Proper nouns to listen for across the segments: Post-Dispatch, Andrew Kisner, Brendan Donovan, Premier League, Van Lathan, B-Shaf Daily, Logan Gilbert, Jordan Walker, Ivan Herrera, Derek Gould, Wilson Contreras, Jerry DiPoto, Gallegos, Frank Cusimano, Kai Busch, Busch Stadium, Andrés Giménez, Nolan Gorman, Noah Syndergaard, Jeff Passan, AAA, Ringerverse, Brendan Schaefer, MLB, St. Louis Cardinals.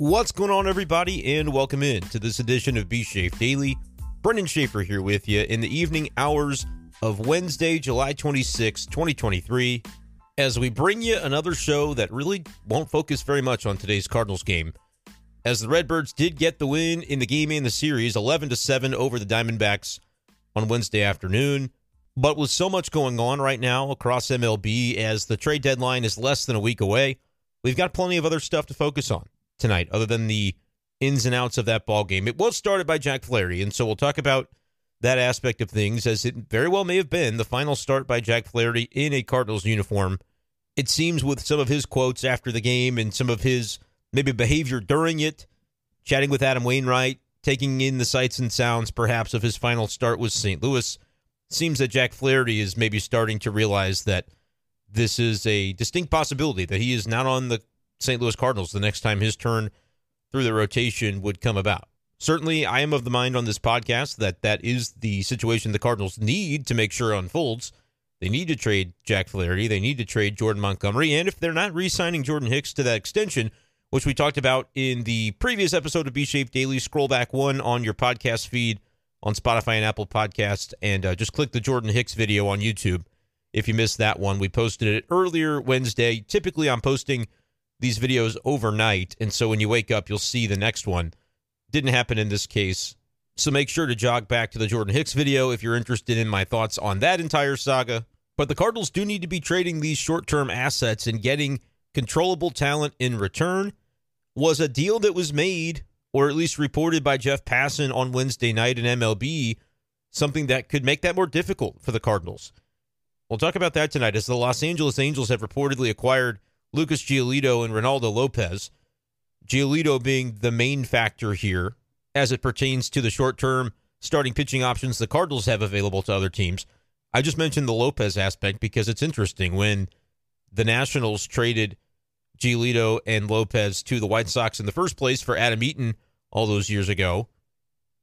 What's going on, everybody, and welcome in to this edition of B-Shaf Daily. Brendan Schaefer here with you in the evening hours of Wednesday, July 26, 2023, as we bring you another show that really won't focus very much on today's Cardinals game, as the Redbirds did get the win in the game in the series, 11-7 over the Diamondbacks on Wednesday afternoon. But with so much going on right now across MLB, as the trade deadline is less than a week away, we've got plenty of other stuff to focus on tonight, other than the ins and outs of that ball game. It was started by Jack Flaherty, and so we'll talk about that aspect of things, as it very well may have been the final start by Jack Flaherty in a Cardinals uniform. It seems, with some of his quotes after the game and some of his maybe behavior during it, chatting with Adam Wainwright, taking in the sights and sounds perhaps of his final start with St. Louis, seems that Jack Flaherty is maybe starting to realize that this is a distinct possibility, that he is not on the St. Louis Cardinals the next time his turn through the rotation would come about. Certainly, I am of the mind on this podcast that that is the situation the Cardinals need to make sure unfolds. They need to trade Jack Flaherty. They need to trade Jordan Montgomery. And if they're not re-signing Jordan Hicks to that extension, which we talked about in the previous episode of B-Shaf Daily, scroll back one on your podcast feed on Spotify and Apple Podcasts, and just click the Jordan Hicks video on YouTube. If you missed that one, we posted it earlier Wednesday. Typically, I'm posting these videos overnight, and so when you wake up, you'll see the next one. Didn't happen in this case, so make sure to jog back to the Jordan Hicks video if you're interested in my thoughts on that entire saga. But the Cardinals do need to be trading these short-term assets and getting controllable talent in return. Was a deal that was made, or at least reported by Jeff Passan on Wednesday night in MLB, something that could make that more difficult for the Cardinals. We'll talk about that tonight, as the Los Angeles Angels have reportedly acquired Lucas Giolito and Ronaldo Lopez, Giolito being the main factor here as it pertains to the short-term starting pitching options the Cardinals have available to other teams. I just mentioned the Lopez aspect because it's interesting. When the Nationals traded Giolito and Lopez to the White Sox in the first place for Adam Eaton all those years ago,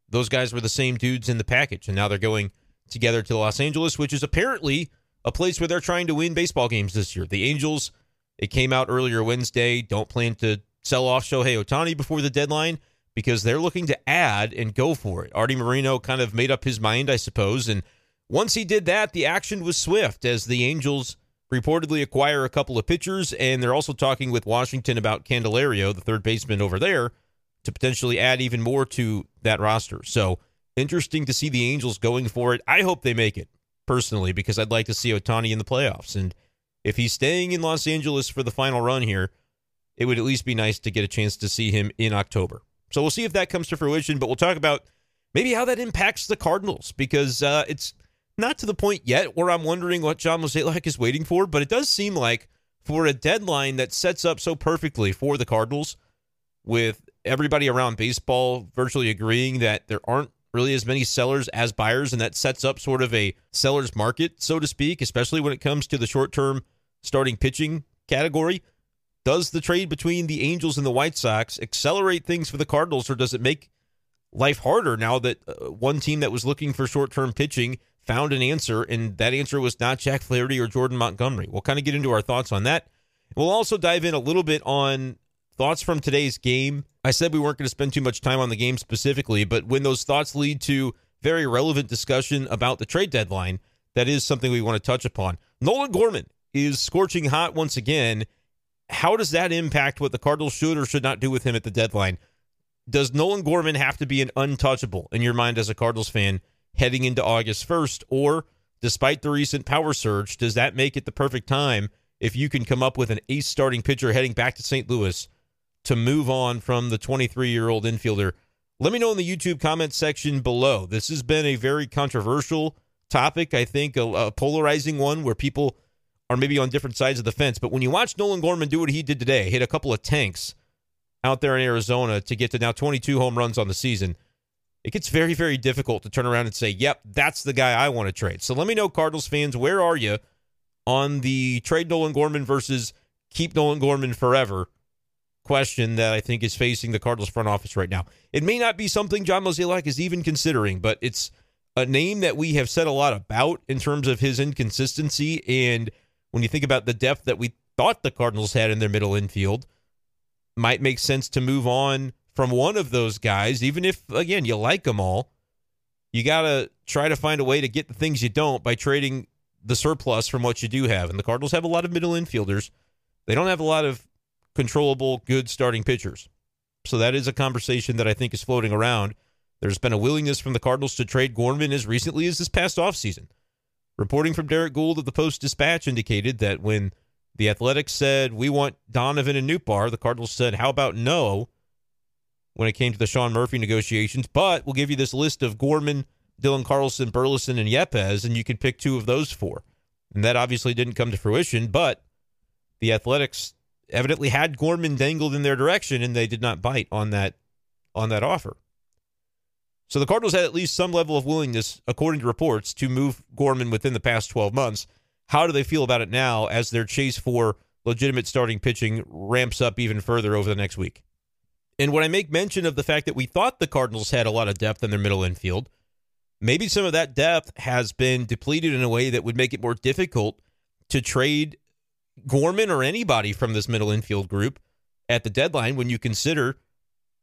those guys were the same dudes in the package, and now they're going together to Los Angeles, which is apparently a place where they're trying to win baseball games this year. The Angels, it came out earlier Wednesday, don't plan to sell off Shohei Ohtani before the deadline because they're looking to add and go for it. Artie Moreno kind of made up his mind, I suppose, and once he did that, the action was swift, as the Angels reportedly acquire a couple of pitchers, and they're also talking with Washington about Candelario, the third baseman over there, to potentially add even more to that roster. So, interesting to see the Angels going for it. I hope they make it, personally, because I'd like to see Ohtani in the playoffs, and if he's staying in Los Angeles for the final run here, it would at least be nice to get a chance to see him in October. So we'll see if that comes to fruition, but we'll talk about maybe how that impacts the Cardinals, because it's not to the point yet where I'm wondering what John Mozeliak is waiting for, but it does seem like, for a deadline that sets up so perfectly for the Cardinals, with everybody around baseball virtually agreeing that there aren't really as many sellers as buyers, and that sets up sort of a seller's market, so to speak, especially when it comes to the short-term starting pitching category. Does the trade between the Angels and the White Sox accelerate things for the Cardinals, or does it make life harder now that one team that was looking for short-term pitching found an answer, and that answer was not Jack Flaherty or Jordan Montgomery? We'll kind of get into our thoughts on that. We'll also dive in a little bit on thoughts from today's game. I said we weren't going to spend too much time on the game specifically, but when those thoughts lead to very relevant discussion about the trade deadline, that is something we want to touch upon. Nolan Gorman is scorching hot once again. How does that impact what the Cardinals should or should not do with him at the deadline? Does Nolan Gorman have to be an untouchable in your mind as a Cardinals fan heading into August 1st? Or, despite the recent power surge, does that make it the perfect time, if you can come up with an ace starting pitcher heading back to St. Louis, to move on from the 23-year-old infielder? Let me know in the YouTube comment section below. This has been a very controversial topic, I think, a polarizing one where people are maybe on different sides of the fence. But when you watch Nolan Gorman do what he did today, hit a couple of tanks out there in Arizona to get to now 22 home runs on the season, it gets very, very difficult to turn around and say, yep, that's the guy I want to trade. So let me know, Cardinals fans, where are you on the trade Nolan Gorman versus keep Nolan Gorman forever question that I think is facing the Cardinals front office right now? It may not be something John Mozeliak is even considering, but it's a name that we have said a lot about in terms of his inconsistency. And when you think about the depth that we thought the Cardinals had in their middle infield, might make sense to move on from one of those guys, even if, again, you like them all. You got to try to find a way to get the things you don't by trading the surplus from what you do have. And the Cardinals have a lot of middle infielders. They don't have a lot of controllable, good starting pitchers. So that is a conversation that I think is floating around. There's been a willingness from the Cardinals to trade Gorman as recently as this past offseason. Reporting from Derek Gould of the Post-Dispatch indicated that when the Athletics said, we want Donovan and Nootbaar, the Cardinals said, how about no, when it came to the Sean Murphy negotiations. But we'll give you this list of Gorman, Dylan Carlson, Burleson, and Yepez, and you could pick two of those four. And that obviously didn't come to fruition, but the Athletics evidently had Gorman dangled in their direction, and they did not bite on that offer. So the Cardinals had at least some level of willingness, according to reports, to move Gorman within the past 12 months. How do they feel about it now as their chase for legitimate starting pitching ramps up even further over the next week? And when I make mention of the fact that we thought the Cardinals had a lot of depth in their middle infield, maybe some of that depth has been depleted in a way that would make it more difficult to trade Gorman or anybody from this middle infield group at the deadline when you consider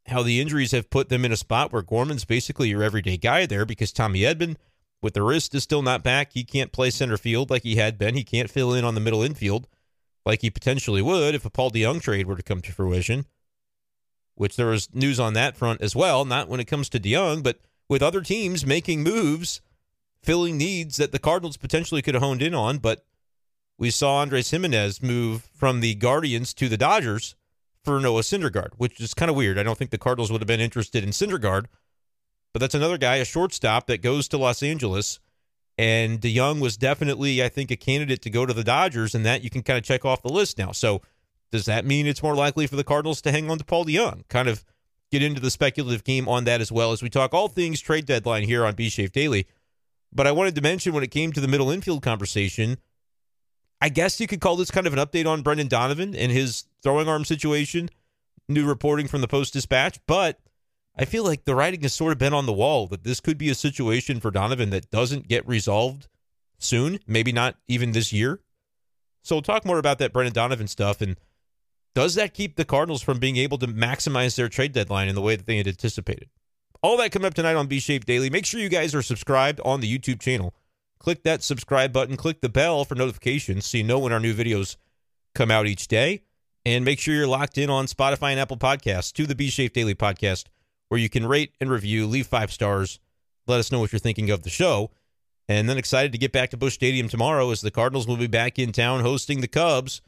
how the injuries have put them in a spot where Gorman's basically your everyday guy there because Tommy Edman, with the wrist, is still not back. He can't play center field like he had been. He can't fill in on the middle infield like he potentially would if a Paul DeJong trade were to come to fruition, which there was news on that front as well, not when it comes to DeJong, but with other teams making moves, filling needs that the Cardinals potentially could have honed in on. But we saw Andrés Giménez move from the Guardians to the Dodgers for Noah Syndergaard, which is kind of weird. I don't think the Cardinals would have been interested in Syndergaard, but that's another guy, a shortstop that goes to Los Angeles, and DeJong was definitely, I think, a candidate to go to the Dodgers, and that you can kind of check off the list now. So does that mean it's more likely for the Cardinals to hang on to Paul DeJong? Kind of get into the speculative game on that as well as we talk all things trade deadline here on B-Shaf Daily. But I wanted to mention when it came to the middle infield conversation, I guess you could call this kind of an update on Brendan Donovan and his throwing arm situation, new reporting from the Post-Dispatch, but I feel like the writing has sort of been on the wall that this could be a situation for Donovan that doesn't get resolved soon, maybe not even this year. So we'll talk more about that Brendan Donovan stuff, and does that keep the Cardinals from being able to maximize their trade deadline in the way that they had anticipated? All that coming up tonight on B-Shaf Daily. Make sure you guys are subscribed on the YouTube channel. Click that subscribe button. Click the bell for notifications so you know when our new videos come out each day. And make sure you're locked in on Spotify and Apple Podcasts to the B-Shaf Daily Podcast, where you can rate and review, leave 5 stars, let us know what you're thinking of the show. And then excited to get back to Busch Stadium tomorrow as the Cardinals will be back in town hosting the Cubs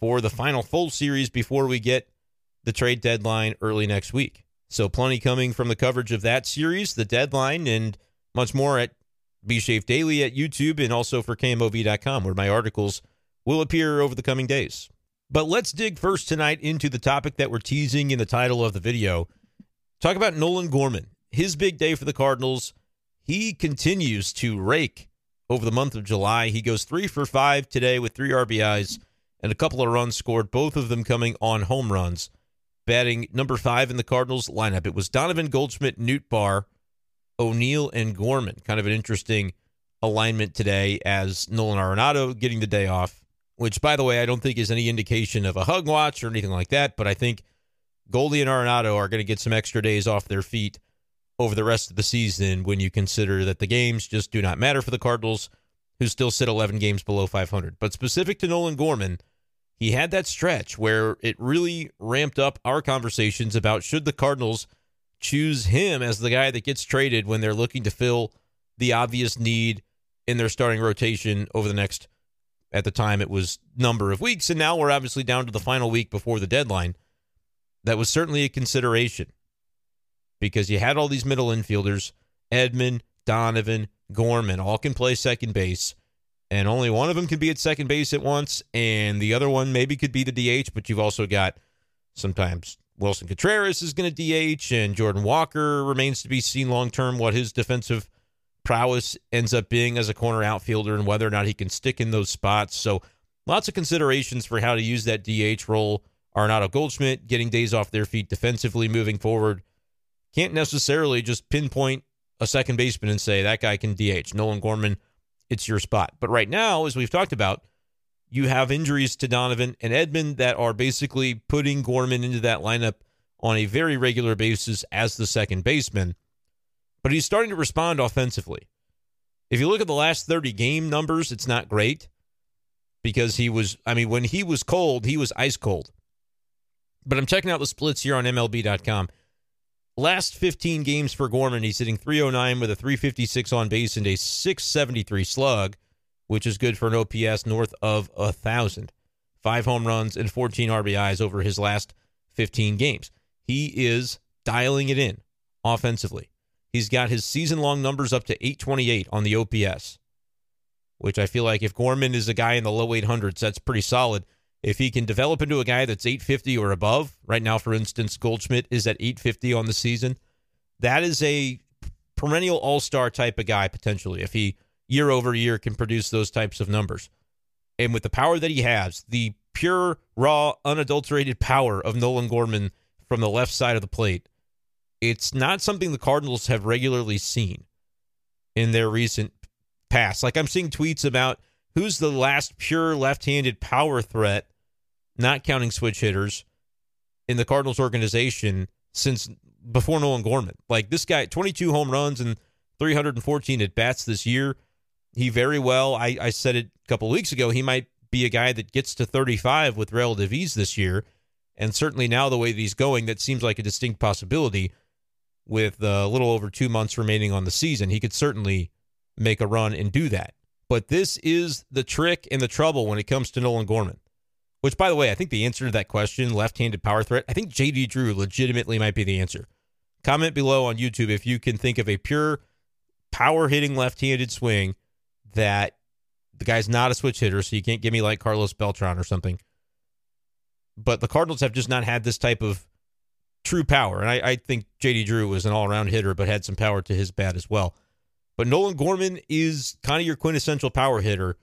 for the final full series before we get the trade deadline early next week. So plenty coming from the coverage of that series, the deadline, and much more at B-Shaf Daily at YouTube and also for KMOV.com, where my articles will appear over the coming days. But let's dig first tonight into the topic that we're teasing in the title of the video. Talk about Nolan Gorman. His big day for the Cardinals. He continues to rake over the month of July. He goes 3 for 5 today with 3 RBIs and a couple of runs scored, both of them coming on home runs. Batting number 5 in the Cardinals lineup. It was Donovan, Goldschmidt, Nootbaar, O'Neill, and Gorman. Kind of an interesting alignment today as Nolan Arenado getting the day off, which, by the way, I don't think is any indication of a hug watch or anything like that, but I think Goldie and Arenado are going to get some extra days off their feet over the rest of the season when you consider that the games just do not matter for the Cardinals, who still sit 11 games below .500. But specific to Nolan Gorman, he had that stretch where it really ramped up our conversations about should the Cardinals choose him as the guy that gets traded when they're looking to fill the obvious need in their starting rotation over the next, at the time it was number of weeks, and now we're obviously down to the final week before the deadline. That was certainly a consideration because you had all these middle infielders, Edman, Donovan, Gorman, all can play second base, and only one of them can be at second base at once, and the other one maybe could be the DH, but you've also got sometimes Wilson Contreras is going to DH, and Jordan Walker remains to be seen long-term what his defensive prowess ends up being as a corner outfielder and whether or not he can stick in those spots. So lots of considerations for how to use that DH role. Arenado, Goldschmidt getting days off their feet defensively moving forward. Can't necessarily just pinpoint a second baseman and say that guy can DH. Nolan Gorman, it's your spot. But right now, as we've talked about, you have injuries to Donovan and Edman that are basically putting Gorman into that lineup on a very regular basis as the second baseman. But he's starting to respond offensively. If you look at the last 30 game numbers, it's not great because he was, I mean, when he was cold, he was ice cold. But I'm checking out the splits here on MLB.com. Last 15 games for Gorman, he's hitting .309 with a .356 on base and a .673 slug, which is good for an OPS north of 1,000. 5 home runs and 14 RBIs over his last 15 games. He is dialing it in offensively. He's got his season-long numbers up to 828 on the OPS, which I feel like if Gorman is a guy in the low 800s, that's pretty solid. If he can develop into a guy that's 850 or above, right now, for instance, Goldschmidt is at 850 on the season. That is a perennial all-star type of guy, potentially, if he year over year can produce those types of numbers. And with the power that he has, the pure, raw, unadulterated power of Nolan Gorman from the left side of the plate, it's not something the Cardinals have regularly seen in their recent past. Like, I'm seeing tweets about who's the last pure left-handed power threat, not counting switch hitters, in the Cardinals organization since before Nolan Gorman. Like, this guy, 22 home runs and 314 at-bats this year. He very well, I said it a couple weeks ago, he might be a guy that gets to 35 with relative ease this year. And certainly now the way that he's going, that seems like a distinct possibility with a little over 2 months remaining on the season. He could certainly make a run and do that. But this is the trick and the trouble when it comes to Nolan Gorman, which, by the way, I think the answer to that question, left-handed power threat, I think JD Drew legitimately might be the answer. Comment below on YouTube if you can think of a pure power-hitting left-handed swing that the guy's not a switch hitter, so you can't give me like Carlos Beltran or something. But the Cardinals have just not had this type of true power. And I think JD Drew was an all-around hitter, but had some power to his bat as well. But Nolan Gorman is kind of your quintessential power hitter.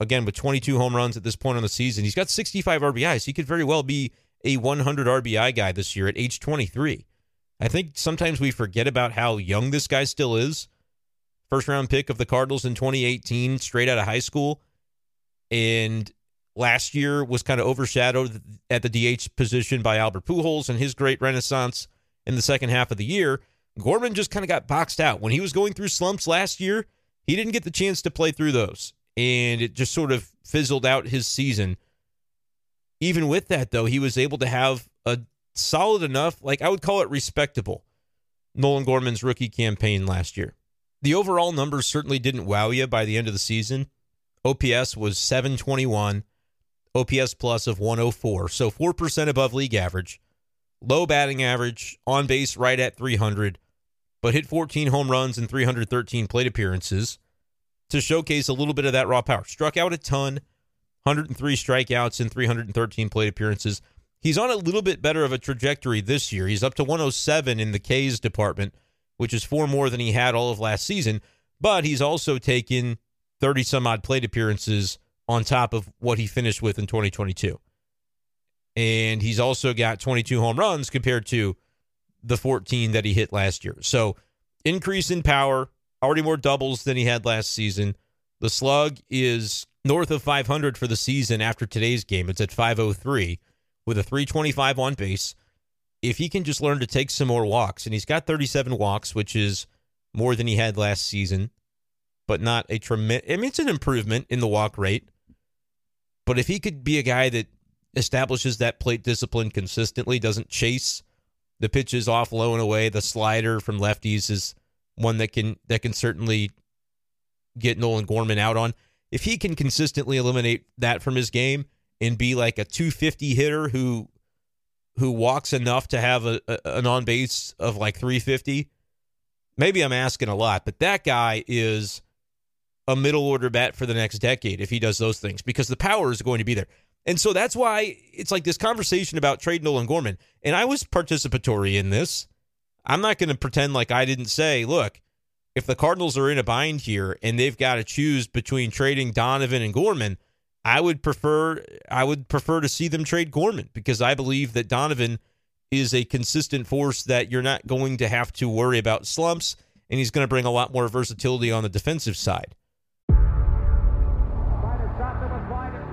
Again, with 22 home runs at this point on the season, he's got 65 RBIs. He could very well be a 100 RBI guy this year at age 23. I think sometimes we forget about how young this guy still is. First-round pick of the Cardinals in 2018, straight out of high school. And last year was kind of overshadowed at the DH position by Albert Pujols and his great renaissance in the second half of the year. Gorman just kind of got boxed out. When he was going through slumps last year, he didn't get the chance to play through those, and it just sort of fizzled out his season. Even with that, though, he was able to have a solid enough, like I would call it respectable, Nolan Gorman's rookie campaign last year. The overall numbers certainly didn't wow you by the end of the season. OPS was 721, OPS plus of 104, so 4% above league average. Low batting average, on base right at 300, but hit 14 home runs and 313 plate appearances to showcase a little bit of that raw power. Struck out a ton, 103 strikeouts and 313 plate appearances. He's on a little bit better of a trajectory this year. He's up to 107 in the K's department, which is 4 more than he had all of last season, but he's also taken 30-some-odd plate appearances on top of what he finished with in 2022. And he's also got 22 home runs compared to the 14 that he hit last year. So increase in power, already more doubles than he had last season. The slug is north of 500 for the season after today's game. It's at 503 with a 325 on base. If he can just learn to take some more walks, and he's got 37 walks, which is more than he had last season, but not a tremendous... I mean, it's an improvement in the walk rate. But if he could be a guy that establishes that plate discipline consistently, doesn't chase the pitches off low and away, the slider from lefties is one that can certainly get Nolan Gorman out on. If he can consistently eliminate that from his game and be like a 250 hitter who walks enough to have an on base of like 350, maybe I'm asking a lot, but that guy is a middle order bat for the next decade if he does those things, because the power is going to be there. And so that's why it's like this conversation about trade Nolan Gorman. And I was participatory in this. I'm not going to pretend like I didn't say, look, if the Cardinals are in a bind here and they've got to choose between trading Donovan and Gorman, I would prefer to see them trade Gorman, because I believe that Donovan is a consistent force that you're not going to have to worry about slumps, and he's going to bring a lot more versatility on the defensive side.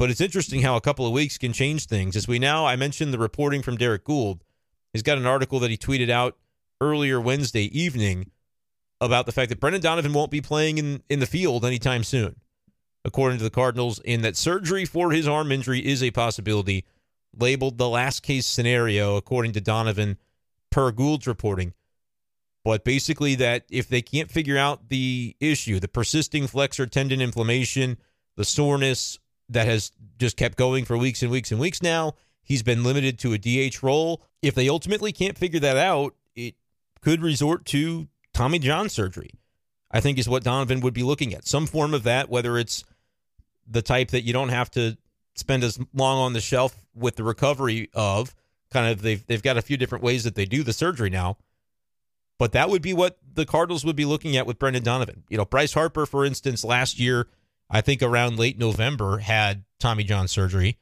But it's interesting how a couple of weeks can change things. As we now, I mentioned the reporting from Derek Gould. He's got an article that he tweeted out earlier Wednesday evening about the fact that Brendan Donovan won't be playing in the field anytime soon, according to the Cardinals, and that surgery for his arm injury is a possibility, labeled the last case scenario, according to Donovan, per Gould's reporting. But basically that if they can't figure out the issue, the persisting flexor tendon inflammation, the soreness that has just kept going for weeks and weeks and weeks now. He's been limited to a DH role. If they ultimately can't figure that out, it could resort to Tommy John surgery, I think is what Donovan would be looking at. Some form of that, whether it's the type that you don't have to spend as long on the shelf with the recovery of, kind of they've got a few different ways that they do the surgery now. But that would be what the Cardinals would be looking at with Brendan Donovan. You know, Bryce Harper, for instance, last year, I think around late November, had Tommy John surgery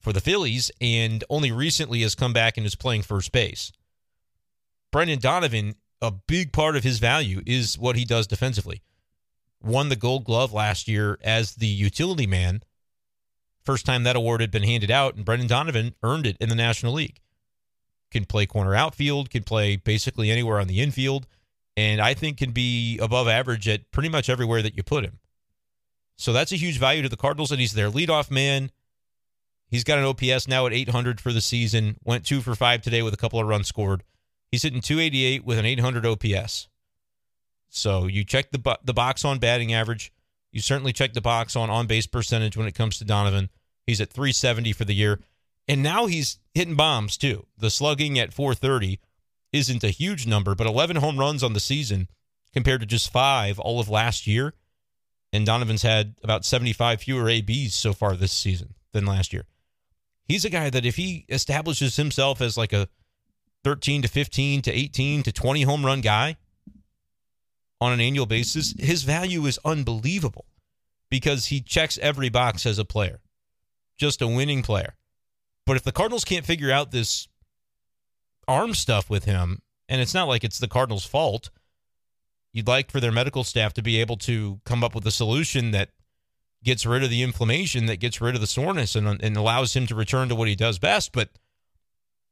for the Phillies and only recently has come back and is playing first base. Brendan Donovan, a big part of his value is what he does defensively. Won the Gold Glove last year as the utility man. First time that award had been handed out, and Brendan Donovan earned it in the National League. Can play corner outfield, can play basically anywhere on the infield, and I think can be above average at pretty much everywhere that you put him. So that's a huge value to the Cardinals, and he's their leadoff man. He's got an OPS now at 800 for the season. Went 2 for 5 today with a couple of runs scored. He's hitting 288 with an 800 OPS. So you check the box on batting average. You certainly check the box on on-base percentage when it comes to Donovan. He's at 370 for the year. And now he's hitting bombs, too. The slugging at 430 isn't a huge number, but 11 home runs on the season compared to just 5 all of last year. And Donovan's had about 75 fewer ABs so far this season than last year. He's a guy that if he establishes himself as like a 13 to 15 to 18 to 20 home run guy on an annual basis, his value is unbelievable because he checks every box as a player. Just a winning player. But if the Cardinals can't figure out this arm stuff with him, and it's not like it's the Cardinals' fault, you'd like for their medical staff to be able to come up with a solution that gets rid of the inflammation, that gets rid of the soreness, and allows him to return to what he does best. But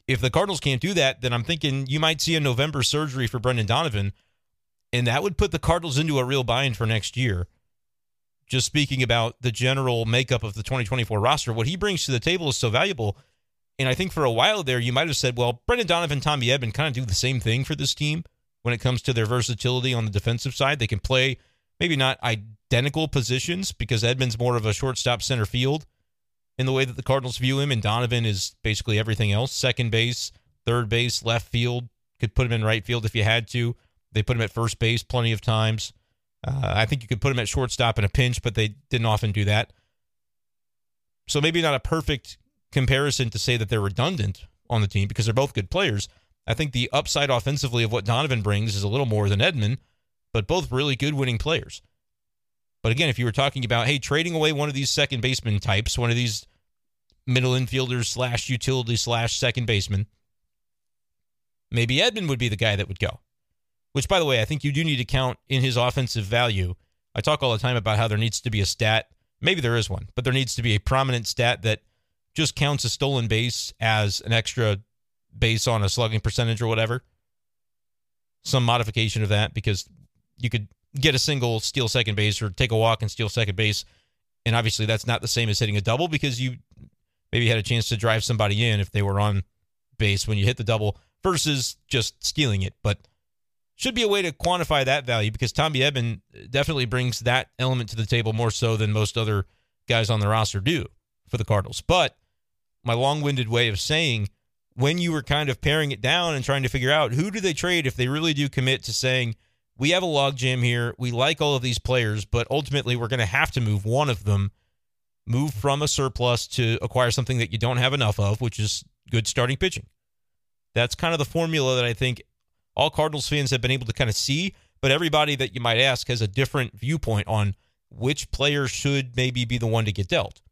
if the Cardinals can't do that, then I'm thinking you might see a November surgery for Brendan Donovan, and that would put the Cardinals into a real bind for next year. Just speaking about the general makeup of the 2024 roster, what he brings to the table is so valuable. And I think for a while there, you might have said, well, Brendan Donovan, Tommy Edman kind of do the same thing for this team. When it comes to their versatility on the defensive side, they can play maybe not identical positions because Edman's more of a shortstop center field in the way that the Cardinals view him, and Donovan is basically everything else. Second base, third base, left field. Could put him in right field if you had to. They put him at first base plenty of times. I think you could put him at shortstop in a pinch, but they didn't often do that. So maybe not a perfect comparison to say that they're redundant on the team because they're both good players. I think the upside offensively of what Donovan brings is a little more than Edman, but both really good winning players. But again, if you were talking about, hey, trading away one of these second baseman types, one of these middle infielders / utility / second baseman, maybe Edman would be the guy that would go. Which, by the way, I think you do need to count in his offensive value. I talk all the time about how there needs to be a stat. Maybe there is one, but there needs to be a prominent stat that just counts a stolen base as an extra base on a slugging percentage or whatever, some modification of that, because you could get a single, steal second base, or take a walk and steal second base, and obviously that's not the same as hitting a double because you maybe had a chance to drive somebody in if they were on base when you hit the double versus just stealing it. But should be a way to quantify that value because Tommy Edman definitely brings that element to the table more so than most other guys on the roster do for the Cardinals. But my long-winded way of saying, when you were kind of paring it down and trying to figure out who do they trade if they really do commit to saying, we have a logjam here, we like all of these players, but ultimately we're going to have to move one of them, move from a surplus to acquire something that you don't have enough of, which is good starting pitching. That's kind of the formula that I think all Cardinals fans have been able to kind of see, but everybody that you might ask has a different viewpoint on which player should maybe be the one to get dealt.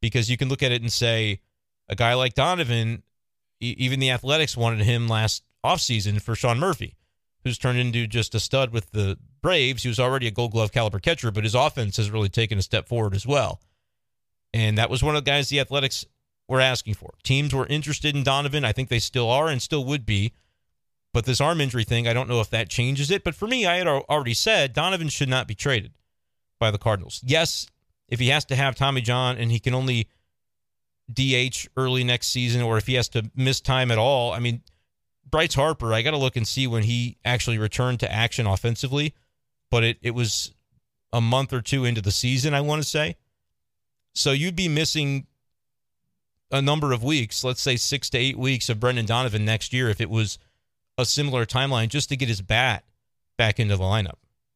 Because you can look at it and say, a guy like Donovan, even the Athletics wanted him last offseason for Sean Murphy, who's turned into just a stud with the Braves. He was already a Gold Glove caliber catcher, but his offense has really taken a step forward as well. And that was one of the guys the Athletics were asking for. Teams were interested in Donovan. I think they still are and still would be. But this arm injury thing, I don't know if that changes it. But for me, I had already said Donovan should not be traded by the Cardinals. Yes, if he has to have Tommy John and he can only DH early next season, or if he has to miss time at all. I mean, Bryce Harper, I got to look and see when he actually returned to action offensively, but it was a month or two into the season, I want to say. So you'd be missing a number of weeks, let's say 6 to 8 weeks of Brendan Donovan next year if it was a similar timeline just to get his bat back into the lineup.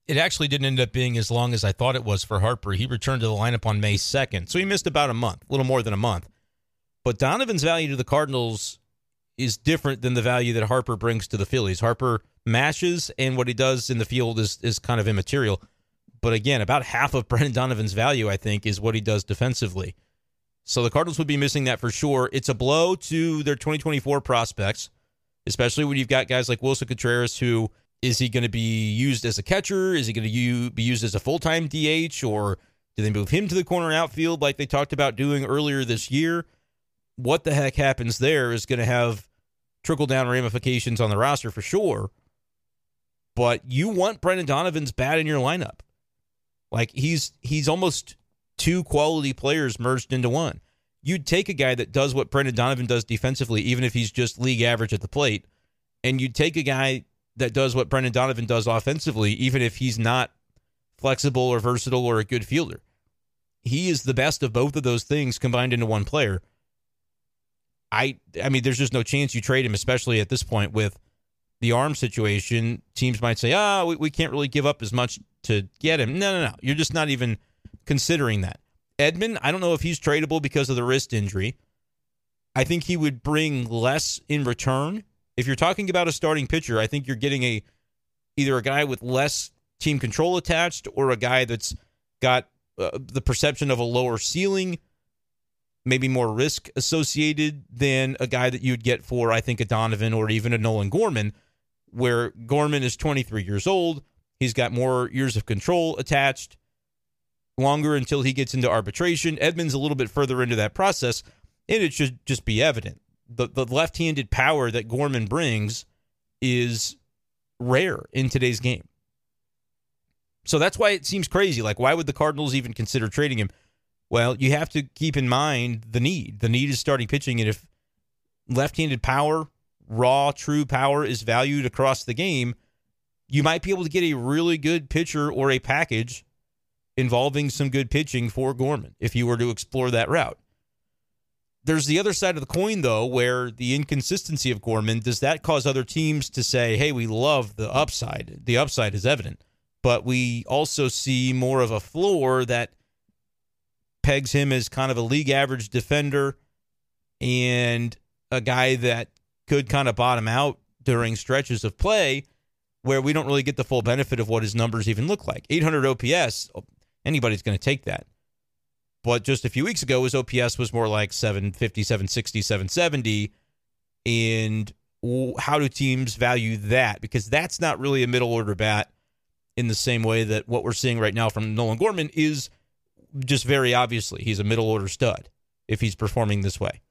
It actually didn't end up being as long as I thought it was for Harper. He returned to the lineup on May 2nd, so he missed about a month, a little more than a month. But Donovan's value to the Cardinals is different than the value that Harper brings to the Phillies. Harper mashes, and what he does in the field is kind of immaterial. But again, about half of Brendan Donovan's value, I think, is what he does defensively. So the Cardinals would be missing that for sure. It's a blow to their 2024 prospects, especially when you've got guys like Wilson Contreras, who is he going to be used as a catcher? Is he going to be used as a full-time DH? Or do they move him to the corner outfield like they talked about doing earlier this year? What the heck happens there is going to have trickle-down ramifications on the roster for sure. But you want Brendan Donovan's bat in your lineup. Like, he's almost two quality players merged into one. You'd take a guy that does what Brendan Donovan does defensively, even if he's just league average at the plate, and you'd take a guy that does what Brendan Donovan does offensively, even if he's not flexible or versatile or a good fielder. He is the best of both of those things combined into one player. I mean, there's just no chance you trade him, especially at this point with the arm situation. Teams might say, we can't really give up as much to get him. No. You're just not even considering that. Edman, I don't know if he's tradable because of the wrist injury. I think he would bring less in return. If you're talking about a starting pitcher, I think you're getting either a guy with less team control attached or a guy that's got the perception of a lower ceiling, maybe more risk associated than a guy that you'd get for, I think, a Donovan or even a Nolan Gorman, where Gorman is 23 years old. He's got more years of control attached, longer until he gets into arbitration. Edman's a little bit further into that process, and it should just be evident. The left-handed power that Gorman brings is rare in today's game. So that's why it seems crazy. Like, why would the Cardinals even consider trading him? Well, you have to keep in mind the need. The need is starting pitching, and if left-handed power, raw, true power is valued across the game, you might be able to get a really good pitcher or a package involving some good pitching for Gorman if you were to explore that route. There's the other side of the coin, though, where the inconsistency of Gorman, does that cause other teams to say, hey, we love the upside. The upside is evident, but we also see more of a floor that pegs him as kind of a league average defender and a guy that could kind of bottom out during stretches of play where we don't really get the full benefit of what his numbers even look like. 800 OPS, anybody's going to take that. But just a few weeks ago, his OPS was more like 750, 760, 770. And how do teams value that? Because that's not really a middle order bat in the same way that what we're seeing right now from Nolan Gorman is just very obviously. He's a middle order stud if he's performing this way.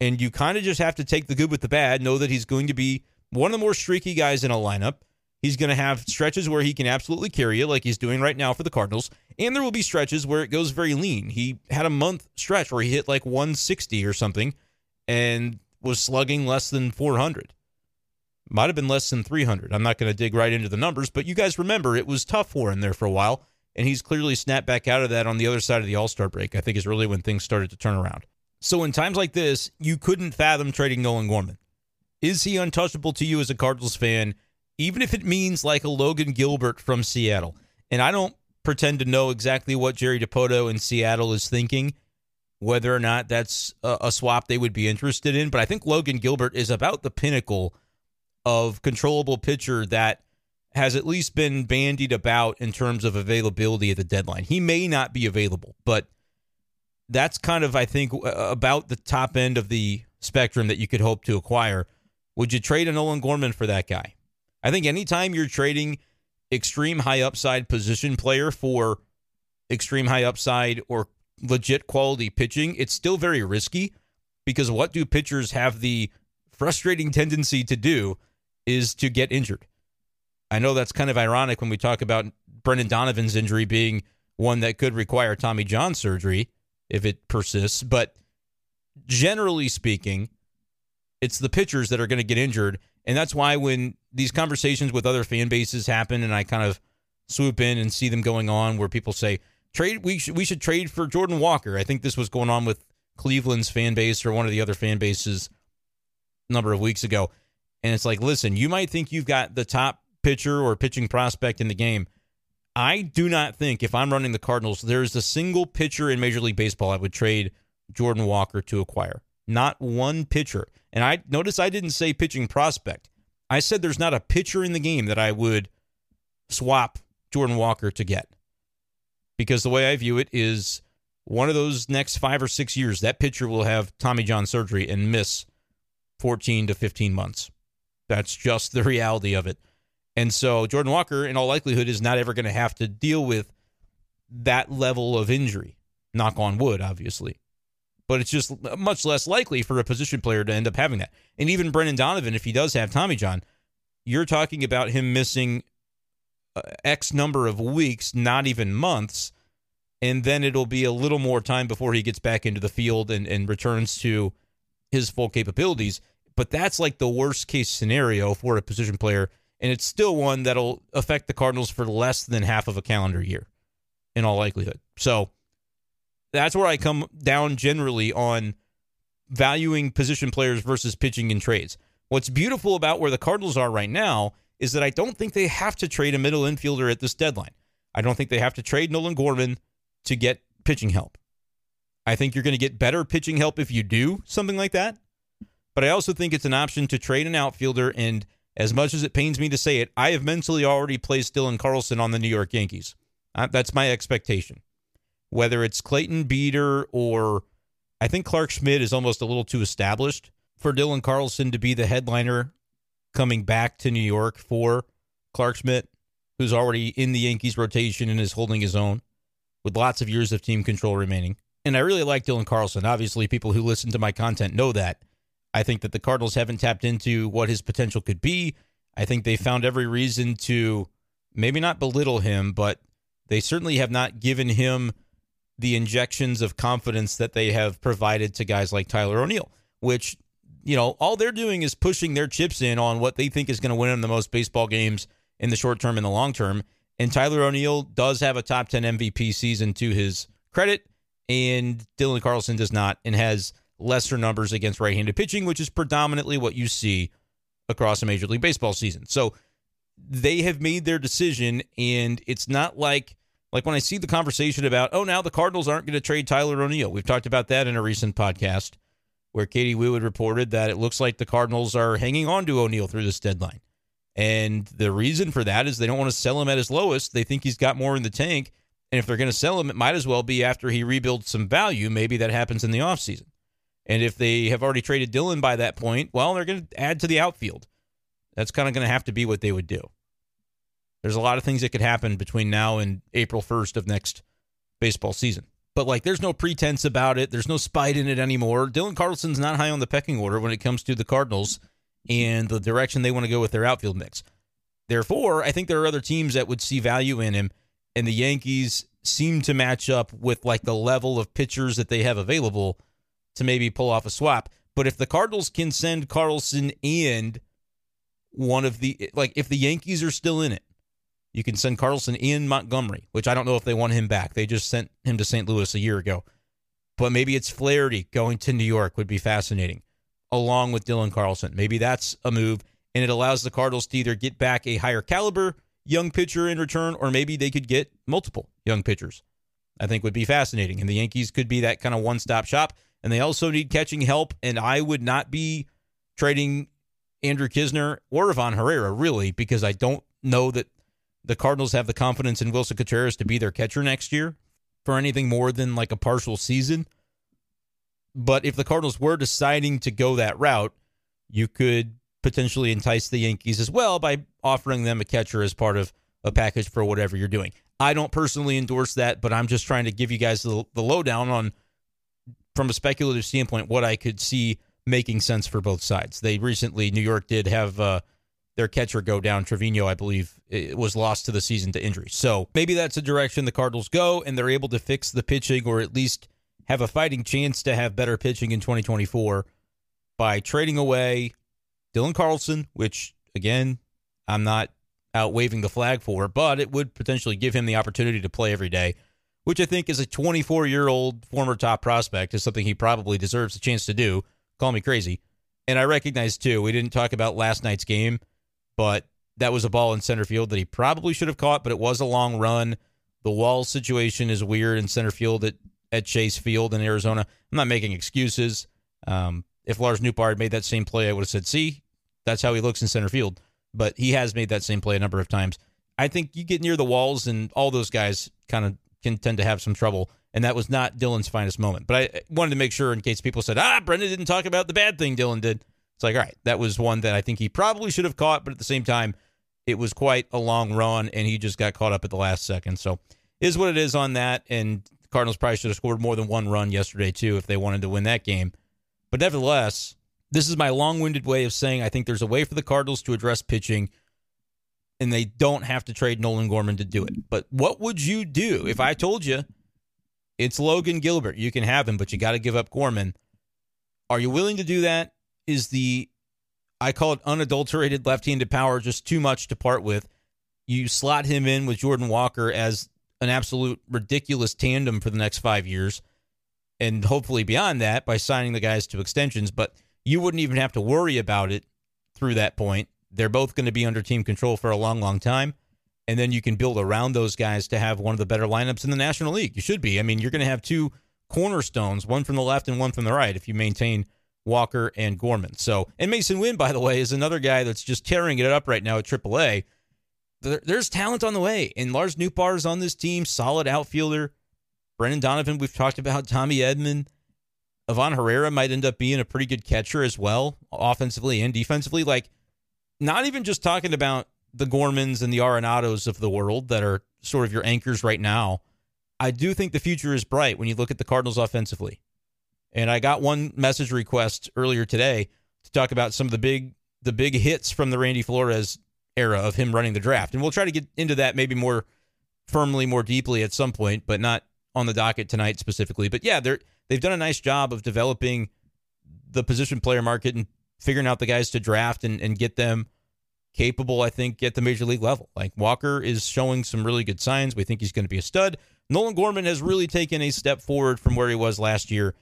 And you kind of just have to take the good with the bad, know that he's going to be one of the more streaky guys in a lineup. He's going to have stretches where he can absolutely carry it like he's doing right now for the Cardinals. And there will be stretches where it goes very lean. He had a month stretch where he hit like 160 or something and was slugging less than 400. Might have been less than 300. I'm not going to dig right into the numbers, but you guys remember it was tough for him there for a while. And he's clearly snapped back out of that on the other side of the All-Star break, I think is really when things started to turn around. So in times like this, you couldn't fathom trading Nolan Gorman. Is he untouchable to you as a Cardinals fan, even if it means like a Logan Gilbert from Seattle? And I don't pretend to know exactly what Jerry DiPoto in Seattle is thinking, whether or not that's a swap they would be interested in. But I think Logan Gilbert is about the pinnacle of controllable pitcher that has at least been bandied about in terms of availability at the deadline. He may not be available, but that's kind of, I think, about the top end of the spectrum that you could hope to acquire. Would you trade a Nolan Gorman for that guy? I think anytime you're trading extreme high upside position player for extreme high upside or legit quality pitching, it's still very risky, because what do pitchers have the frustrating tendency to do is to get injured. I know that's kind of ironic when we talk about Brendan Donovan's injury being one that could require Tommy John surgery if it persists, but generally speaking, it's the pitchers that are going to get injured. And that's why when these conversations with other fan bases happen and I kind of swoop in and see them going on where people say, we should trade for Jordan Walker. I think this was going on with Cleveland's fan base or one of the other fan bases a number of weeks ago. And it's like, listen, you might think you've got the top pitcher or pitching prospect in the game. I do not think, if I'm running the Cardinals, there's a single pitcher in Major League Baseball I would trade Jordan Walker to acquire. Not one pitcher. And I notice I didn't say pitching prospect. I said there's not a pitcher in the game that I would swap Jordan Walker to get. Because the way I view it is one of those next 5 or 6 years, that pitcher will have Tommy John surgery and miss 14 to 15 months. That's just the reality of it. And so Jordan Walker, in all likelihood, is not ever going to have to deal with that level of injury. Knock on wood, obviously. But it's just much less likely for a position player to end up having that. And even Brendan Donovan, if he does have Tommy John, you're talking about him missing X number of weeks, not even months, and then it'll be a little more time before he gets back into the field and returns to his full capabilities. But that's like the worst case scenario for a position player, and it's still one that'll affect the Cardinals for less than half of a calendar year in all likelihood. So that's where I come down generally on valuing position players versus pitching in trades. What's beautiful about where the Cardinals are right now is that I don't think they have to trade a middle infielder at this deadline. I don't think they have to trade Nolan Gorman to get pitching help. I think you're going to get better pitching help if you do something like that. But I also think it's an option to trade an outfielder, and as much as it pains me to say it, I have mentally already placed Dylan Carlson on the New York Yankees. That's my expectation. Whether it's Clayton Beater or I think Clark Schmidt is almost a little too established for Dylan Carlson to be the headliner coming back to New York for Clark Schmidt, who's already in the Yankees rotation and is holding his own with lots of years of team control remaining. And I really like Dylan Carlson. Obviously, people who listen to my content know that. I think that the Cardinals haven't tapped into what his potential could be. I think they found every reason to maybe not belittle him, but they certainly have not given him the injections of confidence that they have provided to guys like Tyler O'Neill, which, you know, all they're doing is pushing their chips in on what they think is going to win them the most baseball games in the short term and the long term. And Tyler O'Neill does have a top 10 MVP season to his credit, and Dylan Carlson does not, and has lesser numbers against right-handed pitching, which is predominantly what you see across a Major League Baseball season. So they have made their decision, and it's not like when I see the conversation about, oh, now the Cardinals aren't going to trade Tyler O'Neill. We've talked about that in a recent podcast where Katie Wheewood reported that it looks like the Cardinals are hanging on to O'Neill through this deadline. And the reason for that is they don't want to sell him at his lowest. They think he's got more in the tank. And if they're going to sell him, it might as well be after he rebuilds some value. Maybe that happens in the offseason. And if they have already traded Dylan by that point, well, they're going to add to the outfield. That's kind of going to have to be what they would do. There's a lot of things that could happen between now and April 1st of next baseball season. But, like, there's no pretense about it. There's no spite in it anymore. Dylan Carlson's not high on the pecking order when it comes to the Cardinals and the direction they want to go with their outfield mix. Therefore, I think there are other teams that would see value in him, and the Yankees seem to match up with, like, the level of pitchers that they have available to maybe pull off a swap. But if the Cardinals can send Carlson and one of the, like, if the Yankees are still in it, you can send Carlson and Montgomery, which I don't know if they want him back. They just sent him to St. Louis a year ago. But maybe it's Flaherty going to New York would be fascinating, along with Dylan Carlson. Maybe that's a move, and it allows the Cardinals to either get back a higher caliber young pitcher in return, or maybe they could get multiple young pitchers, I think would be fascinating. And the Yankees could be that kind of one-stop shop. And they also need catching help, and I would not be trading Andrew Kisner or Ivan Herrera, really, because I don't know that the Cardinals have the confidence in Wilson Contreras to be their catcher next year for anything more than like a partial season. But if the Cardinals were deciding to go that route, you could potentially entice the Yankees as well by offering them a catcher as part of a package for whatever you're doing. I don't personally endorse that, but I'm just trying to give you guys the lowdown on, from a speculative standpoint, what I could see making sense for both sides. They recently, New York did have their catcher go down. Trevino, I believe, it was lost to the season to injury. So maybe that's a direction the Cardinals go, and they're able to fix the pitching, or at least have a fighting chance to have better pitching in 2024 by trading away Dylan Carlson, which, again, I'm not out waving the flag for, but it would potentially give him the opportunity to play every day, which I think is a 24-year-old former top prospect is something he probably deserves a chance to do. Call me crazy. And I recognize, too, we didn't talk about last night's game, but that was a ball in center field that he probably should have caught, but it was a long run. The wall situation is weird in center field at Chase Field in Arizona. I'm not making excuses. If Lars Nootbaar had made that same play, I would have said, see, that's how he looks in center field. But he has made that same play a number of times. I think you get near the walls, and all those guys kind of can tend to have some trouble, and that was not Dylan's finest moment. But I wanted to make sure in case people said, Brendan didn't talk about the bad thing Dylan did. It's like, all right, that was one that I think he probably should have caught, but at the same time, it was quite a long run, and he just got caught up at the last second. So is what it is on that, and the Cardinals probably should have scored more than one run yesterday, too, if they wanted to win that game. But nevertheless, this is my long-winded way of saying I think there's a way for the Cardinals to address pitching, and they don't have to trade Nolan Gorman to do it. But what would you do if I told you it's Logan Gilbert? You can have him, but you got to give up Gorman. Are you willing to do that? Is the, I call it unadulterated left-handed power, just too much to part with? You slot him in with Jordan Walker as an absolute ridiculous tandem for the next 5 years, and hopefully beyond that by signing the guys to extensions. But you wouldn't even have to worry about it through that point. They're both going to be under team control for a long, long time. And then you can build around those guys to have one of the better lineups in the National League. You should be. I mean, you're going to have two cornerstones, one from the left and one from the right, if you maintain Walker and Gorman. So, and Masyn Winn, by the way, is another guy that's just tearing it up right now at AAA. There's talent on the way. And Lars Nootbaar is on this team, solid outfielder. Brendan Donovan, we've talked about. Tommy Edman. Ivan Herrera might end up being a pretty good catcher as well, offensively and defensively. Like, not even just talking about the Gormans and the Arenados of the world that are sort of your anchors right now. I do think the future is bright when you look at the Cardinals offensively. And I got one message request earlier today to talk about some of the big hits from the Randy Flores era of him running the draft. And we'll try to get into that maybe more firmly, more deeply at some point, but not on the docket tonight specifically. But yeah, they've done a nice job of developing the position player market and figuring out the guys to draft and get them capable, I think, at the major league level. Like, Walker is showing some really good signs. We think he's going to be a stud. Nolan Gorman has really taken a step forward from where he was last year,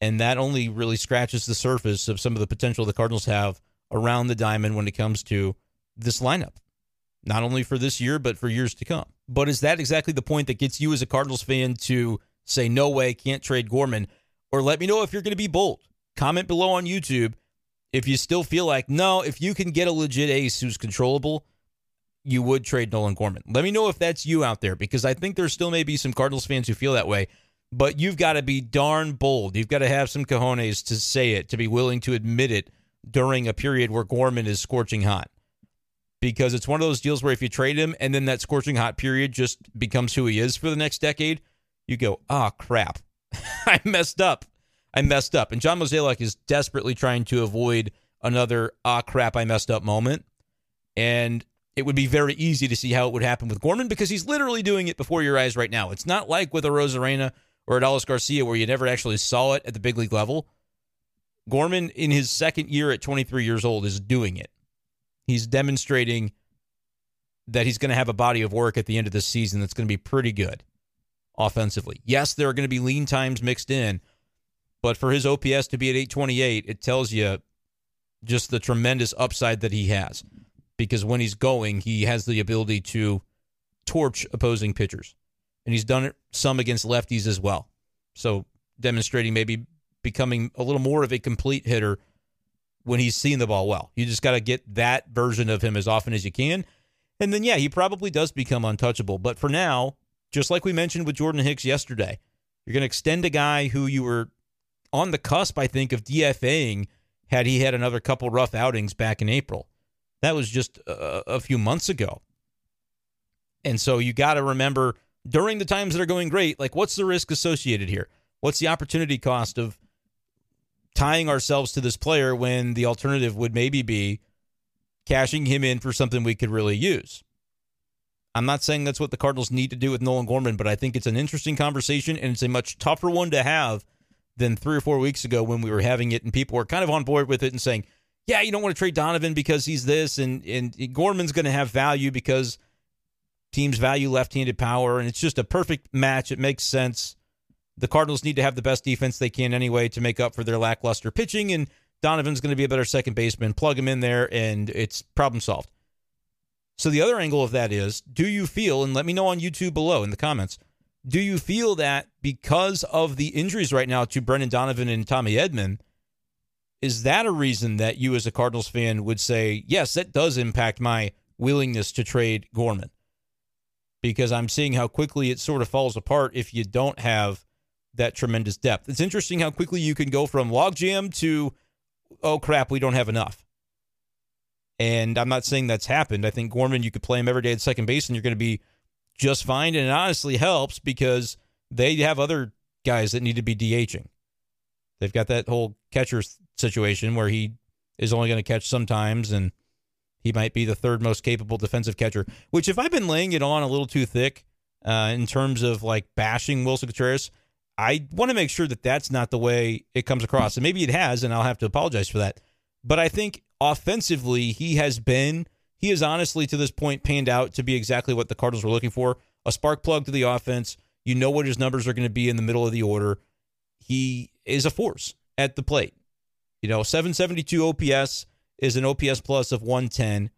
and that only really scratches the surface of some of the potential the Cardinals have around the diamond when it comes to this lineup, not only for this year, but for years to come. But is that exactly the point that gets you as a Cardinals fan to say, no way, can't trade Gorman? Or let me know if you're going to be bold. Comment below on YouTube if you still feel like, no, if you can get a legit ace who's controllable, you would trade Nolan Gorman. Let me know if that's you out there, because I think there still may be some Cardinals fans who feel that way, but you've got to be darn bold. You've got to have some cojones to say it, to be willing to admit it during a period where Gorman is scorching hot, because it's one of those deals where if you trade him and then that scorching hot period just becomes who he is for the next decade, you go, oh, crap, I messed up. And John Mozeliak is desperately trying to avoid another, ah, crap, I messed up moment. And it would be very easy to see how it would happen with Gorman, because he's literally doing it before your eyes right now. It's not like with a Rosarena or a Adolis Garcia where you never actually saw it at the big league level. Gorman, in his second year at 23 years old, is doing it. He's demonstrating that he's going to have a body of work at the end of this season that's going to be pretty good offensively. Yes, there are going to be lean times mixed in, but for his OPS to be at .828, it tells you just the tremendous upside that he has. because when he's going, he has the ability to torch opposing pitchers. And he's done it some against lefties as well. So demonstrating maybe becoming a little more of a complete hitter when he's seen the ball well. You just got to get that version of him as often as you can. And then, yeah, he probably does become untouchable. But for now, just like we mentioned with Jordan Hicks yesterday, you're going to extend a guy who you were on the cusp, I think, of DFAing had he had another couple rough outings back in April. That was just a few months ago. And so you got to remember during the times that are going great, like what's the risk associated here? What's the opportunity cost of tying ourselves to this player when the alternative would maybe be cashing him in for something we could really use? I'm not saying that's what the Cardinals need to do with Nolan Gorman, but I think it's an interesting conversation, and it's a much tougher one to have than 3 or 4 weeks ago when we were having it and people were kind of on board with it and saying, yeah, you don't want to trade Donovan because he's this, and Gorman's going to have value because teams value left-handed power, and it's just a perfect match. It makes sense. The Cardinals need to have the best defense they can anyway to make up for their lackluster pitching, and Donovan's going to be a better second baseman. Plug him in there, and it's problem solved. So the other angle of that is, do you feel, and let me know on YouTube below in the comments, do you feel that because of the injuries right now to Brendan Donovan and Tommy Edman, is that a reason that you as a Cardinals fan would say, yes, that does impact my willingness to trade Gorman? Because I'm seeing how quickly it sort of falls apart if you don't have that tremendous depth. It's interesting how quickly you can go from logjam to, oh, crap, we don't have enough. And I'm not saying that's happened. I think Gorman, you could play him every day at second base, and you're going to be just fine. And it honestly helps because they have other guys that need to be DHing. They've got that whole catcher situation where he is only going to catch sometimes, and he might be the third most capable defensive catcher, which if I've been laying it on a little too thick in terms of like bashing Wilson Contreras, I want to make sure that that's not the way it comes across. And maybe it has, and I'll have to apologize for that. But I think offensively, he has honestly to this point panned out to be exactly what the Cardinals were looking for. A spark plug to the offense. You know what his numbers are going to be in the middle of the order. He is a force at the plate. You know, 772 OPS is an OPS plus of 110.